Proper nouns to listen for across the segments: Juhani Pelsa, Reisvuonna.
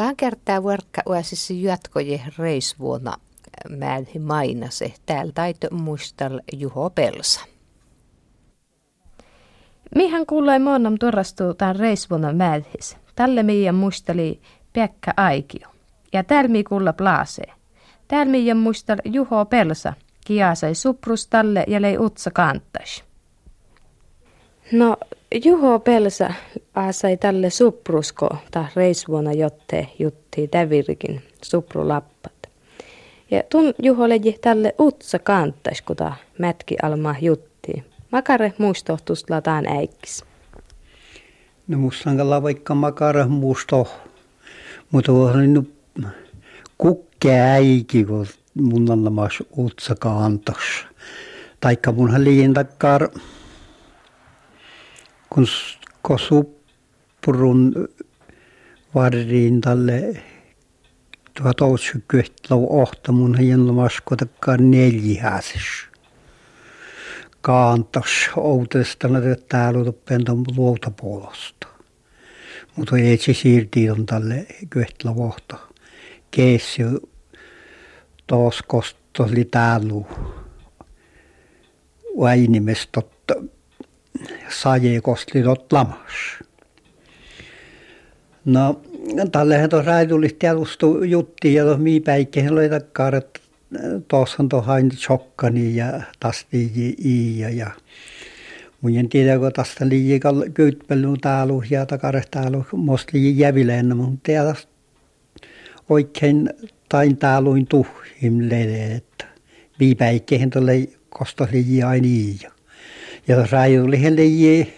Tämän kertaa verkka uusissa jatkojen Reisvuonna mainase. Täällä taito muistella Juho Pelsa. Mihän kuulee moonnam torrastuu tämän Reisvuonna määhis. Tälle meidän muisteli Pekka Aikio. Ja täällä me kuulla plaasee. Täällä meidän muistella Juho Pelsa. Kiasai suprustalle ja lei utsa kantas. No Juho Pelsa sai tälle suprusko tai Reisvuonna jotte jutti tävirkin suprulappat. Ja tun Juho leji tälle utsa kantas, kun ta mätki alma juttiin. Makare muistohtus lataan äikkis. No mustankaan vaikka makare muisto, mutta on kukkea äikki, kun mun annamas utsa kantas. Taikka munhan liientakkaan. Kun suprun varriin tälle 1908 mun hienomaskotakaan 4. Kaantas outestana täällä tuppeentan luotapuolosta. Mutta ei se siirtiin tälle 1908. Keessi taas kostasi täällä äinimestä. Saje kosti tot lamas. No, tällähän tuossa raidullisesti alustu juttiin ja tuossa miipäikkihän oli takkaan, että tuossa on tuohon aina tjokkani ja taas liijiä ja mun en tiedä, kun tästä liijiä kyytpellyä täällä ja takkaan täällä musta liijiä jävillä ennen, mutta täällä oikein tain täällä tuhimleen, että miipäikkihän tuolla kostasi liijiä aina iijä. Ja tuossa rajullinen leijii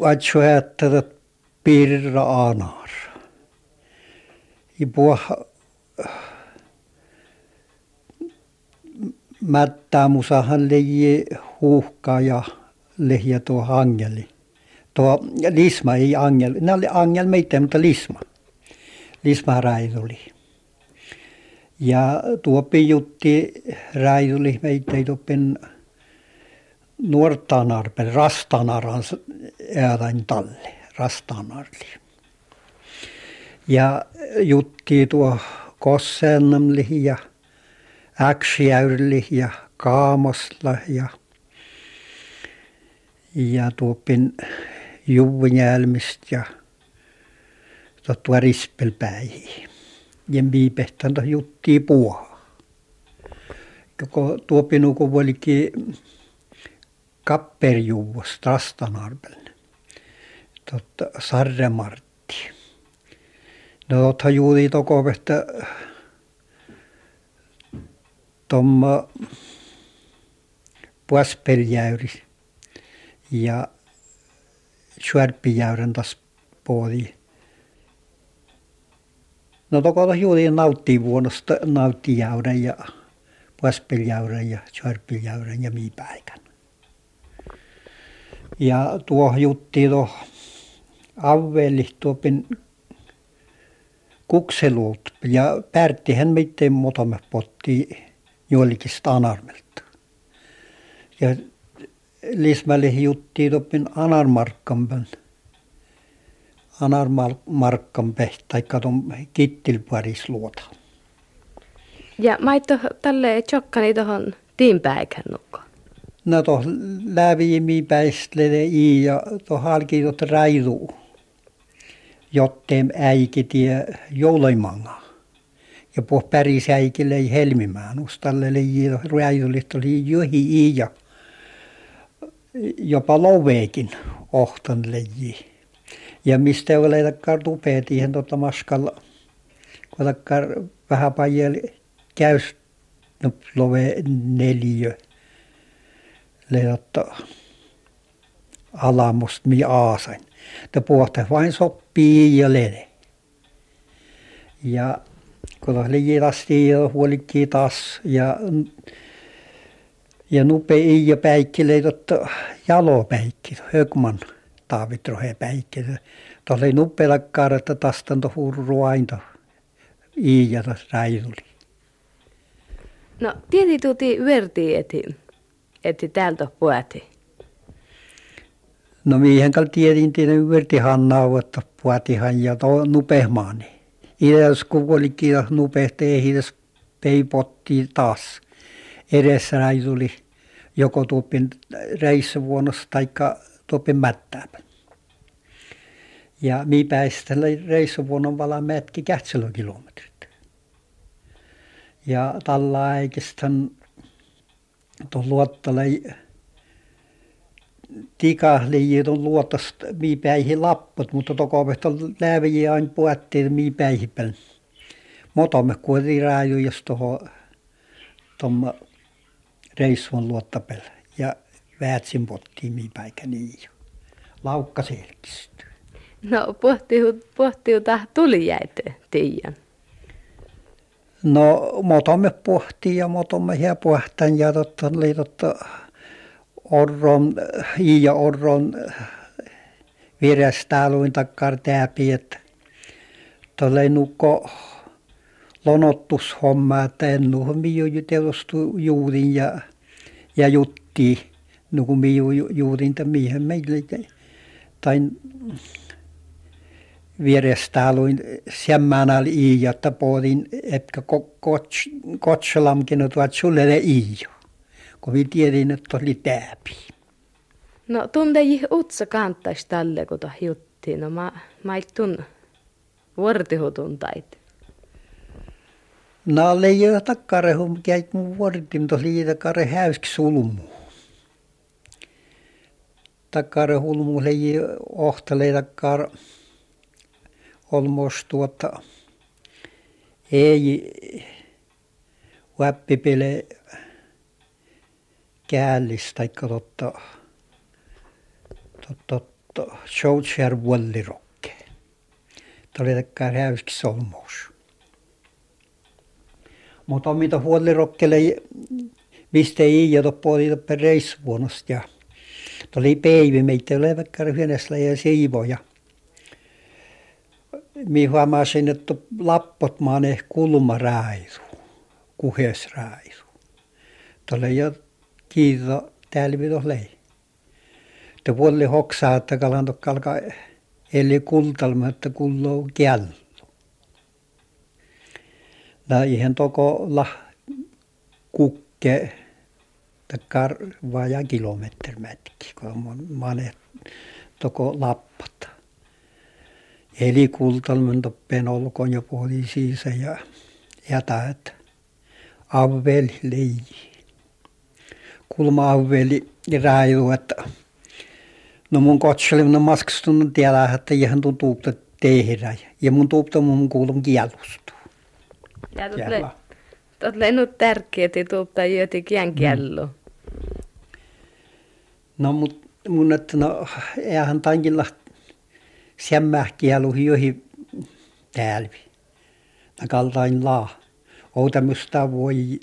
vaatso ajattelta pirra anar. Ja mättää musahan leijii huuhkaa ja lehjä tuo angeli. Tuo lisma ei angeli. Ne oli angeli meitä, mutta lisma. Lisma rajullinen. Ja tuopi jutti rajullinen meitä ei tuopin nuortanarpen rastanaran äädän talle, rastanarli. Ja jutti tuo kossennamli ja äksijäyrli ja kaamosla ja tuopin juvunjälmistä ja tuo rispelpäihin. Ja viipehtän tuohon juttiin puohaan. Joko tuopin kun olikin kapperjuvus Trastanarben, Sarremartti. No totta juuri toko, että tuomma puaspeljäyri ja syörpijäyren taas puoli. No toko juuri nauttivuodosta nauttijäyren ja puaspeljäyren ja syörpijäyren ja miipäikän. Ja tuo jutti tuohon avveli tuopin kukseluut ja päättihän miten motamme pottiin joillikista anarmelta. Ja lismäli jutti tuopin anarmarkampe tai katon kittilparis luota. Ja maitto tälle tjokkani tuohon tiinpäikän nukkoon. No tuossa läviimipäistlele ii ja tuohon halki tuossa raiduu, jotteem äikitie joulaimangaa. Ja puhutaan pärisäikille ei helmimään, ustalle ii tuohon raidullista oli johi ii ja jopa loveekin ohtanille ii. Ja mistä oli takkaan tupeetihän tuota maskalla, kun takkaan vähän pajalla käys love 4. Leidattaa alamusta minä aasain. Te puhutte vain sopii ja lene. Ja kun tuossa liitastiin ja huolikkiin taas ja nupei ja päikki leidattaa jalopäikki. Högman taavitrohe päikki. Tuossa ei nupeilakkaan, että taas tämän hurru aina ja tuossa raiduli. No tieti tuuti vertiin etiin. Etti täältä puhutti. No miehen kalli tiedintiin yvertihan nauvotta puatihan ja to nupehmaani. Ides kukolikidas nupehti ehides peipotti taas. Edessä näin tuli joko tuopin Reisvuonnossa tai tuopin mättääpä. Ja minä pääsin Reisvuonnon valan mätki kähtselökilometrit. Ja tällä aikestaan tuon luottaleen tikahlijiton luotasta minä päihin lapput, mutta tokoopesta lääviä aina puhuttiin minä päihin päin. Motomme kuitenkin raajujas tuohon Reisvuon luottapelle ja väitsin pottiin minä päikä niin jo. Laukka selkistyy. No pohtiuta tuli jäitä, tiiän. No motomme pohtiin ja motomme hieman pohtaan ja totta Orron, Iija Orron virestä aluin takkaan täpi, että tuolle nukko lonottushommaa, että ennuhun minun jutelostui juurin ja juttiin, nukun minun juurin, tai mihin meille. Tai virestä aluin semmään ali Iija, että pohdin, että kotsalamkin otuvat sulle Iija. Kun minä tiedin, että oli täpi. No tuntei utsa kanttaisi tälle, kun tuohon juttiin. No mä et tunnu vuortihutuntaita. No oli jo takkarehu, mikä ei mun vuortin, tuossa oli takkare häyskin sulmuun. Takkare hulmuun oli ohtalee takkar olmos tuota ei väppipelee käällis tai totta showshare wallirokke. Tuli takkaa häyskin solmous. Mutta mitä wallirokkele mistä ei ja toppoi per Reisvuonnosta ja tuli päivi meitä ole vaikka hyönäsla ja siivoja. Mi huomasin, että lappot maane kulmaraisu, kuhesraisu. Tuli ja kiitos, täällä pitäisi lehi. Te vuolle hoksaa, että kalantok alkaa eli kultalma, että kulloo kiellu. No ihan tokolla kukke, takkar vajaa kilometrin mätki, kun maane toko lappata. Eli kultalman toppen olkoon ja puhutin siisä ja jätät avvel leijii. Kulma-avveli rääjuu, että no mun kotsalivna maskastunut tiedä, että ihan tuon tuupta tehdä. Ja mun tuupta mun kuulun kielustuu. Ja tuot lennut tärkeä, että tuupta jotenkin kielu. No mun, että no eihän tankilla semmää kielu joihin täällä. Nakaltain laa. Outamista voi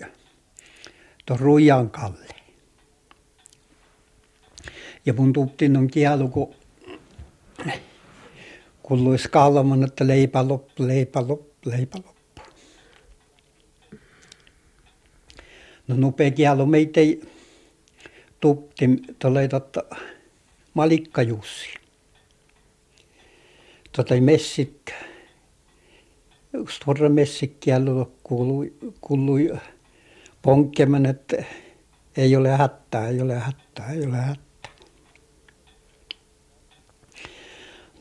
tuon ruijan kalli. Ja mun tuuttiin on kielu, kun luisi kalman, että leipä loppu, leipä loppu, leipä loppu. No nopea kielu meitä ei tuuttiin, tulee totta malikkajuussi. Tota messikkä, suora messikkielu kuului ponkkeman, että ei ole hättää, ei ole hättää, ei ole hättää.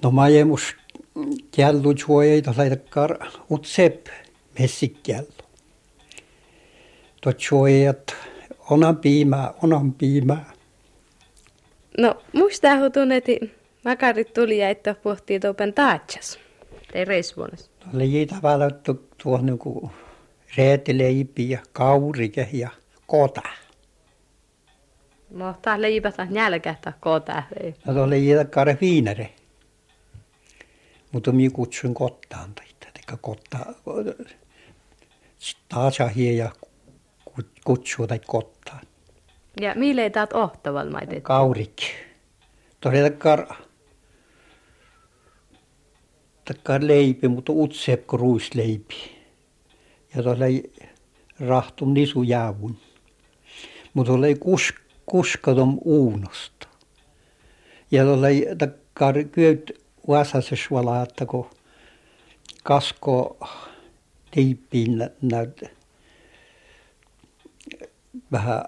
No mä jämus kiellu juojeita laitakkaan utsep messikkiellu. Tuot juojejat onan piimää, onan piimää. No musta hutun, että makarit tuli ja että pohtii tuopen taatsas, tai Reisvuonnossa. No oli tavallaan tuohon niinku reetileipi ja kaurike ja kota. No taas leipätään nälkähtää kota. No tuohon leitakkaan viinere. Mutta minä kutsun kottaan taita, kottaa, taasahie ja kutsuu tai kottaan. Ja mille taat ohtavalla maitettu? Kaurik. Takkaan leipi, mutta utseepko ruisleipi. Ja tuolla ei rahtu nisu jäävun. Mutta tuolla ei kuskaton uunosta. Ja lollei takkar köyt uasassa suolaa, että kun kasko tiippiin näyt vähän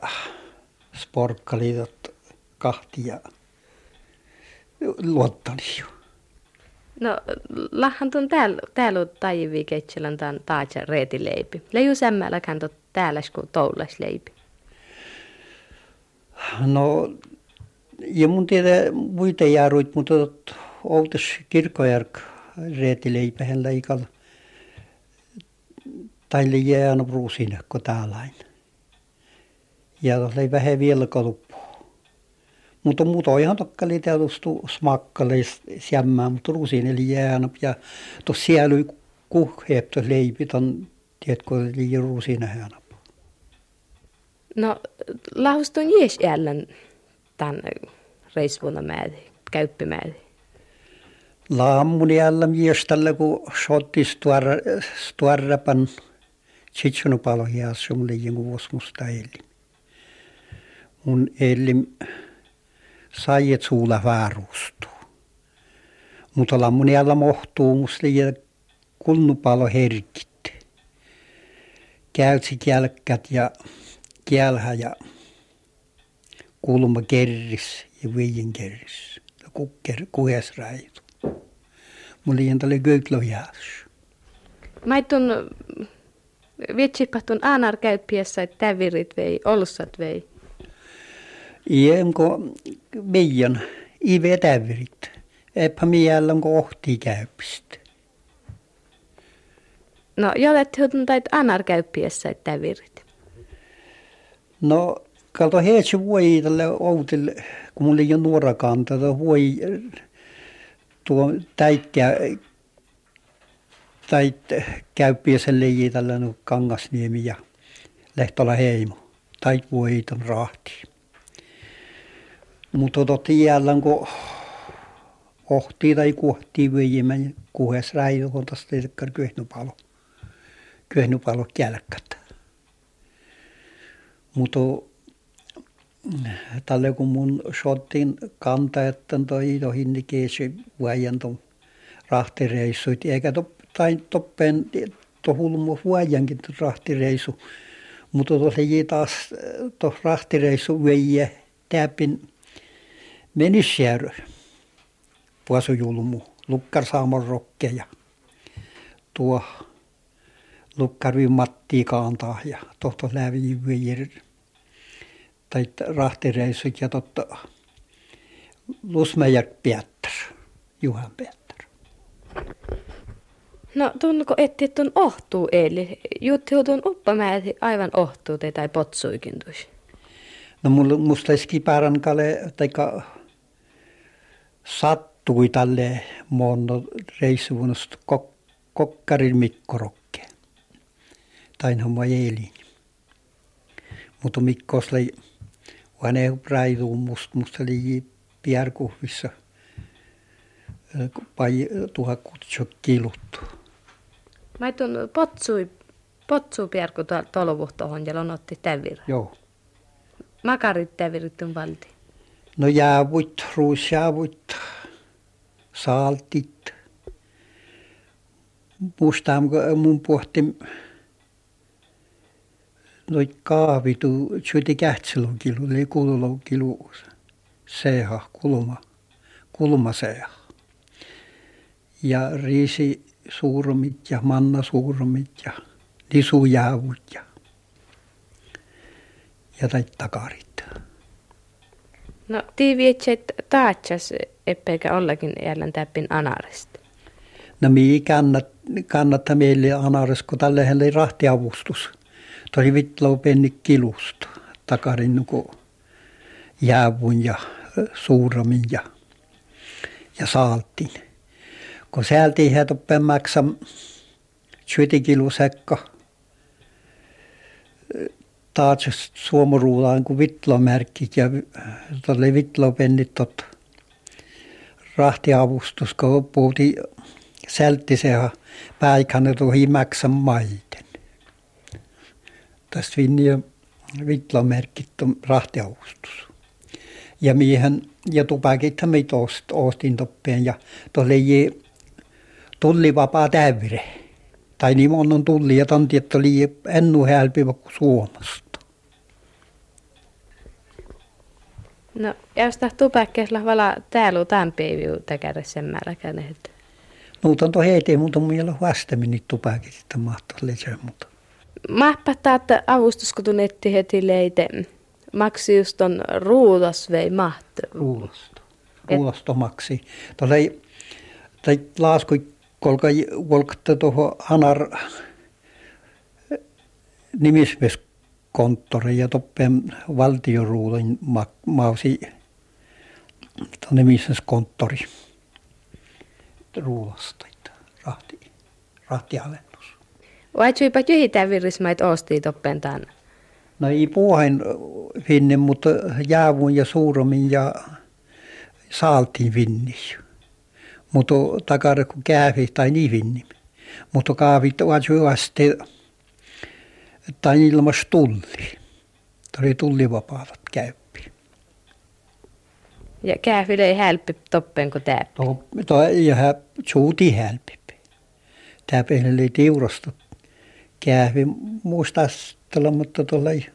sporkkaliitot kahtia luottani jo. No, lähän tuon täällä taivii ketsilän tämän taatsa reetileipi. Leiju sämmällä kääntö täällä, kun toulas leipi. No, ja mun tiedä muita jääruit, mutta outis kirkkojärk reetileipähän leikalla. Taille jää aina ruusinakko täälläin. Ja ei vähän vielä kaluppu. Mutta muuta ihan tokkali tietysti smakkali siemmää, mutta ruusineli jää aina. Ja tuossa siellä oli kuhjeep tuossa leipi, tuon tiedätkö, eli ruusinähän aina. No, lahustun jäis jälleen tämän Reisvuonna määrä, kävppimäärä? Laammun jälleen jäis tällä, kun sottis tuorrapan tsitsunupalon jäässä mulle jengu vuosimusta eli. Mun eli sai, että suulla vääruustuu. Mutta laammun jälleen mohtuu musta kunnupalo herkit. Käytsit jälkät ja kielhä ja kulma kerris ja viijin kerris. Kuhes raitu. Mulla ei ole köytlohjaus. Mä ettun vitsipahtun aanar käyppiässä, että tävirit vei, olussat vei. Iemko meijän ive tävirit. Eppä miellä onko ohtii käyppistä. No, jolet hyötun tait aanar käyppiässä, että tävirit. No, kalto heitsi vuoji tälle outille, kun mulla ei ole nuorakaan, tätä vuoji tuo käyppiäisen leijii tällainen Kangasniemi ja Lehtola Heimo, tai vuoji ton rahti. Mutta otti jäällä, kun ohtii tai kohtii viejimään kuhes räilu, kun taas teidätkään kyöhnupalo kälkkätä. Mutta tälle kun mun sottiin kantaa, että toi tohinni keesi vuojan tuon rahtireissuit. Eikä toppeen tohulmu vuojankin tuon rahtireissu. Mutta tosiaan taas tuon rahtireissu veijä täpin menisjärö. Puasujulmu, Lukkarsaamon rokkeja, tuo Lukkarvin Matti kantaa ja tohto läviin vyöjärjy. Tai rahtireissut ja totta Lusmäjärk Piettar, Juhan Piettar. No tunko etti tuon ohtuu eli? Juttu tuon uppamäärä aivan ohtuu tai potsuikin tuossa. No musta skiparan kale taika sattui tälle mono reissuvunnasta kokkarin Mikkorokka. Tain homma jäljini. Mutta Mikkos oli vanha raiduun musta oli piärkuhvissa pai 1600 kiluttu. Mä etun potsui piärku tolovuhtohon ja lonotti tävirä. Joo. Makarit tävirytyn valti. No jäävuit, ruusjäävuit, saaltit. Muistaan mun pohtin. Noit kaavitu, syyti kähtselokilu, eli kululokilu, seha, kulmaseha. Ja riisi suurumit ja manna suurumit ja lisujäävut ja takarit. No, tii vietset taatsas, etteikä ollakin jälleen täppin anarista. No, mii kannattaa meille anarista, kun tällä heillä ei rahtiavustus. Tosi vitlau penni kilusta, takarin nuko jäävun ja suuramin ja saaltin. Kun sieltä ei toppen maksa 20 kilusekka, taas suomuruulaan kun vitlomerkit ja tolle vitlau pennit tot rahtiavustus, kun puhutti selttisehän päikänne tuohon maksa maiten. Tästä vinniä vitlamerkit on rahtiavustus. Ja miehen ja tupakithan me ostin toppeen ja tuolle ei tullivapaa täyvire. Tai niin on tulli ja tanti, että oli ennu helpivä kuin Suomesta. No, jos tupakkeessa vala täällä tämpiä täkärässä määräkään. No, tämän tuo heitä ei muuta mielellä vastemmin niitä tupakit, että mahtaisi leisää muuta. Mahpattaa, että avustusko tunnettiin heti leite. Maksi just on ruudas vei mahtu. Ruudasto maksi. Tuolla ei laskui kolkatta tuohon Hanar nimisveskonttoriin ja toppen valtioruudin mausi nimisveskonttori ruudasta rahtialennus. Vai tsuipa kyhitään virrismait ostii toppen tämän? No ei puhain vinne, mutta jäävuun ja suuremmin ja saaltiin vinni. Mutta takara kun käävi tai niin vinni. Mutta kaavit ovat hyvästi, tai ilmassa tulli. Tuli tullivapaavat käyppi. Ja kääville ei hälppi toppen kuin täppi? Ja suuti hälppi. Täppi oli tiurasta käävi muistas. Mutta tuolla ei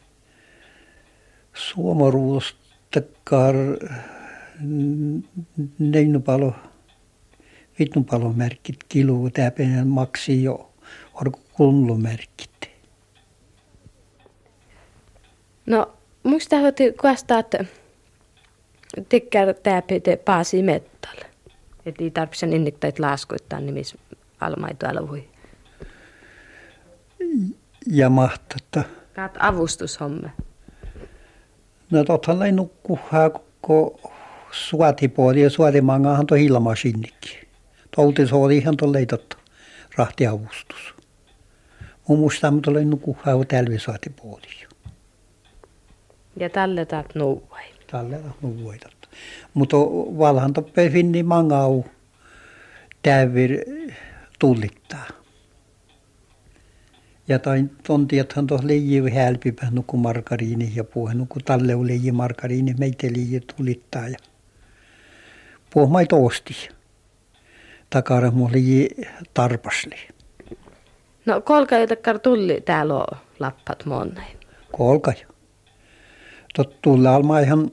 suomaruustakaan vitnupalomerkit kiluu. Täpinen maksii jo orkukunlumerkit. No, musta hoiti kuastaa, että tykkää täpite paasi mettalle. Että ei tarvitse inniktaita laskuittaa nimis almaitua luvuihin. Ja mahtaa. Kaat avustushomme. No tottahan ei nukkuhaa, kun suatipuoli ja suatimangahan tuo hilmasinnikin. Toutis oli ihan tuolle totta rahtiavustus. Mun muistaa, että tuolle ei nukkuhaa, kun tälvi suatipuoli. Ja tälle taat nuuvai. Totta. Mutta valhan toppeen finni mangau täyvir tullittaa. Ja tonti, että hän tuossa leijii hälpipä nuku margariini ja puhe, kun talle on leijii margariini, meitä leijii tulittaa. Puhma ei toosti. Takara mua leijii tarpasli. No kolka, jotakkar tulli täällä on lappat monnain. Kolka jo. Tulla almaa ihan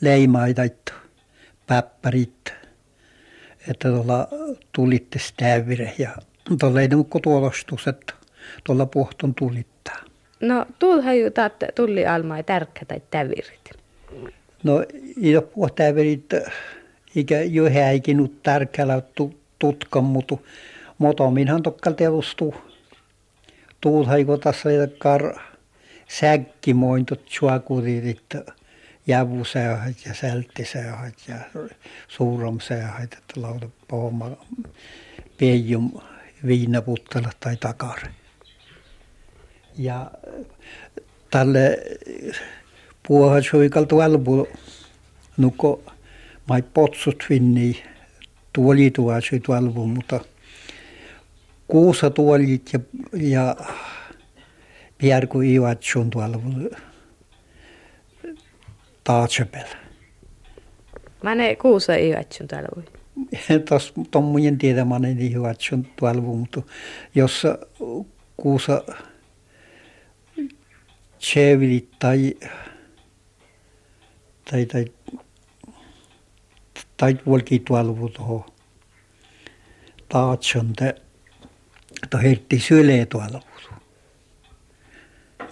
leimaitaita, päppärit, että tuolla tulitte stävire ja... Tuolla ei nukko tuolostus, että tuolla puhton tulittaa. No tuolhan juuta, että tulli alma ei tärkkä tai tävirit. No ei ole puhtävirit, eikä johä ikinä tärkkällä tutkan, mutta motominhan tokka telustuu. Tuolhan kun tässä ei olekaan säkkimointut suakuririt, jävusäjähät ja sälttisäjähät ja suuramsäjähät, että lautapahoma peijum. Viinaputtala tai takar. Ja tälle puohasuikalta valvu nuko mai potsut finni tuoli tuosuit valvu, mutta kuusa tuolit ja pierku ivatsun valvu taatsepel. Mä ne kuusa ivatsun valvu. Tuommoinen tiedämään niin hyvä, että se on tuolvu, mutta jos kuussa tsevilit tai vuolki tuolvu tuohon taatson, tai hertti syölee tuolvu.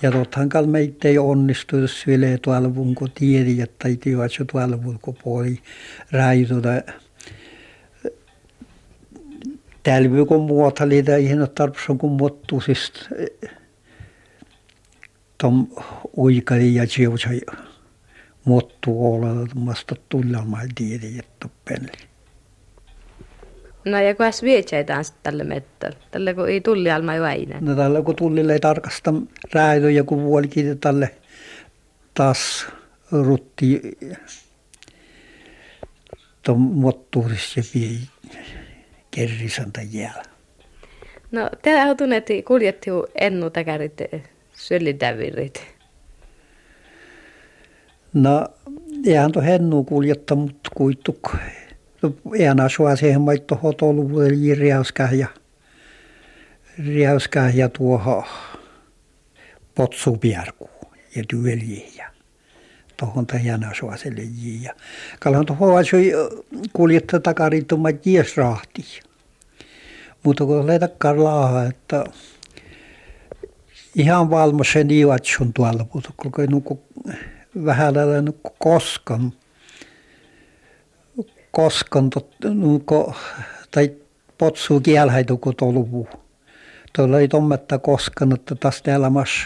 Ja tuothan kai meitä ei onnistu, jos syölee tuolvu, kun tiedät, tai tiedät se tuolvu, kun puoli raiduta. Tälvi kun muuta oli, että ihmiset tarvitsevat kun muuttuu siis tuon uikari ja sijoittain muuttuu olla, tuommoista tullamaan tiedä, että penni. No ja kun vietseitään sitten tälle mettälle, tälle kun ei tulli alma jo aina. No tälle kun tullille ei tarkasta räätöjä, kun vuolikin tälle taas rutti tuon muuttuu siis ja vietään. Kerrisanta jäällä. No, täällä on tunnet, että kuljettiin ennu täkärit, syölitävirit. No, eihän tuo hennu kuljettanut kuittuk. Eihän asua siihen maitto hotoluvueli riäyskähjä tuohon potsupierkuun ja työliä. Tohon tähän asua selle jiä. Kalhan tuohon asui kuljettaa takarintumat jiesrahtiin. Mutta kun leitakkaan laaha, että ihan valmis sen ivatsun tuolla, mutta kun vähällä ei ole koskaan, tai potsuu kielhäitä kun tolvuu. Tuolla ei tommetta koskaan, että tästä elämässä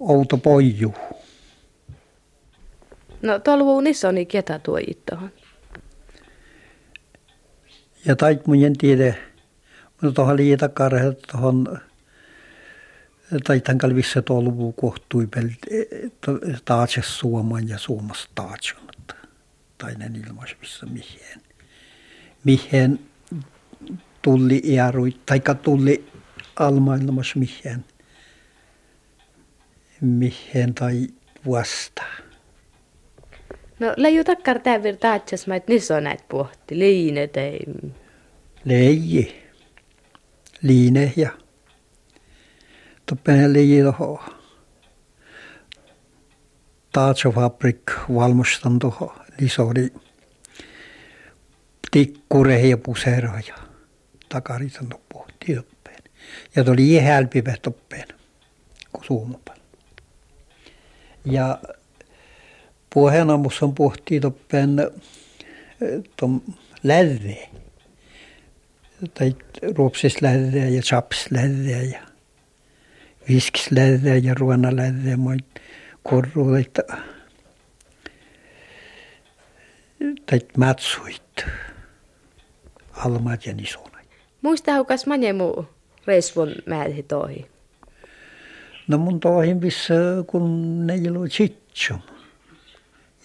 outo poijuu. No tolvuu niissä niin ketä tuo ittohan? Ja taik mun en tiedä, mutta tuohon liitakarhe, tuohon taitan kalvissa tolvuu kohtui taatses Suomaan ja Suomassa taatsun. Tainen ilmaisvissa mihin tuli iärui, taikka tuli almailemassa mihin tai vastaan. No, läju takkar tämän vielä taatses, mä et niissä on näitä pohti, liine tai... Leiji. Liine ja... Toppinen leiji tuohon. Taatsofabrik valmistan tuohon. Lisori tikkureja ja puseroja. Takaritan tuohon pohti toppeen. Ja tuo oli jähälpivä toppeen, kun suomupan. Ja... Puheenamus on pohtii tuon lädreä, tai ruopsislädreä ja chapslädreä ja viskislädreä ja ruonalädreä, korruita tai mätsuit, almat ja nisonat. Muistaakas manje muu Reisvuon määräsi toihin? No mun toihin missä kun ne ilo tsitsum.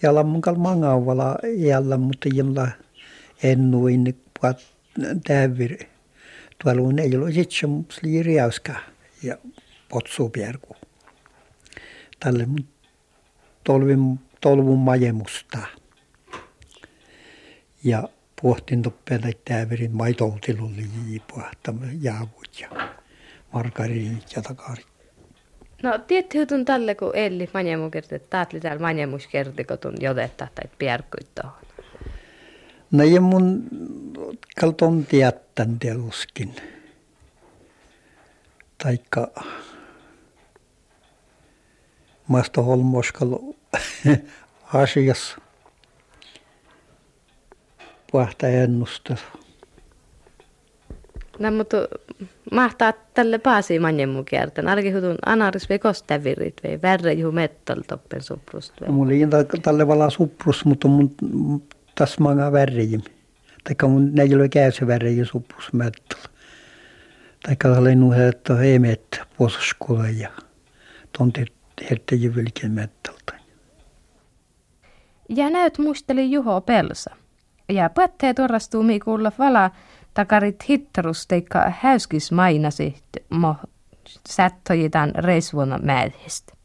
Jalla mun kal mangaavalla jalla, mutta jalla ennuin täyviri. Tuolla ei ole sitten liiriauskaa ja potsuupierku. Tälle mun tolvun majemusta. Ja pohtin toppeen täyvirin maitoutiluun liipuahtamme jaavut ja margariinit ja takarit. No tietty jutun tälle, kun Elli manjemu kerti, että taatli täällä manjemus kerti, kun tuon jodetta tai pierkkuit tuohon. No ja mun kalton tiettän teluskin. Taikka maasta holmoskalu asias pahta ennustus. No mutta mahtaa tälle paasi manjemmu kiertän. Arkihutun anaris vei kostavirrit vei värrejuhu mettol toppen suprust vei. Mulla ei tälle valaa suprust, mutta mun tässä mangaa värrejim. Taikka mun ei ole käysi värrejim suprust mettol. Taikka tälle nuhe, että on emet poskulle ja tonte hertejä vilkin mettolta. Ja näyt muisteli Juho Pelsa. Ja pättee tuorastuu miikulla valaa. Takarit hittarus teikka häyskis mainasi sättöjitän Reisvuonna määrästä.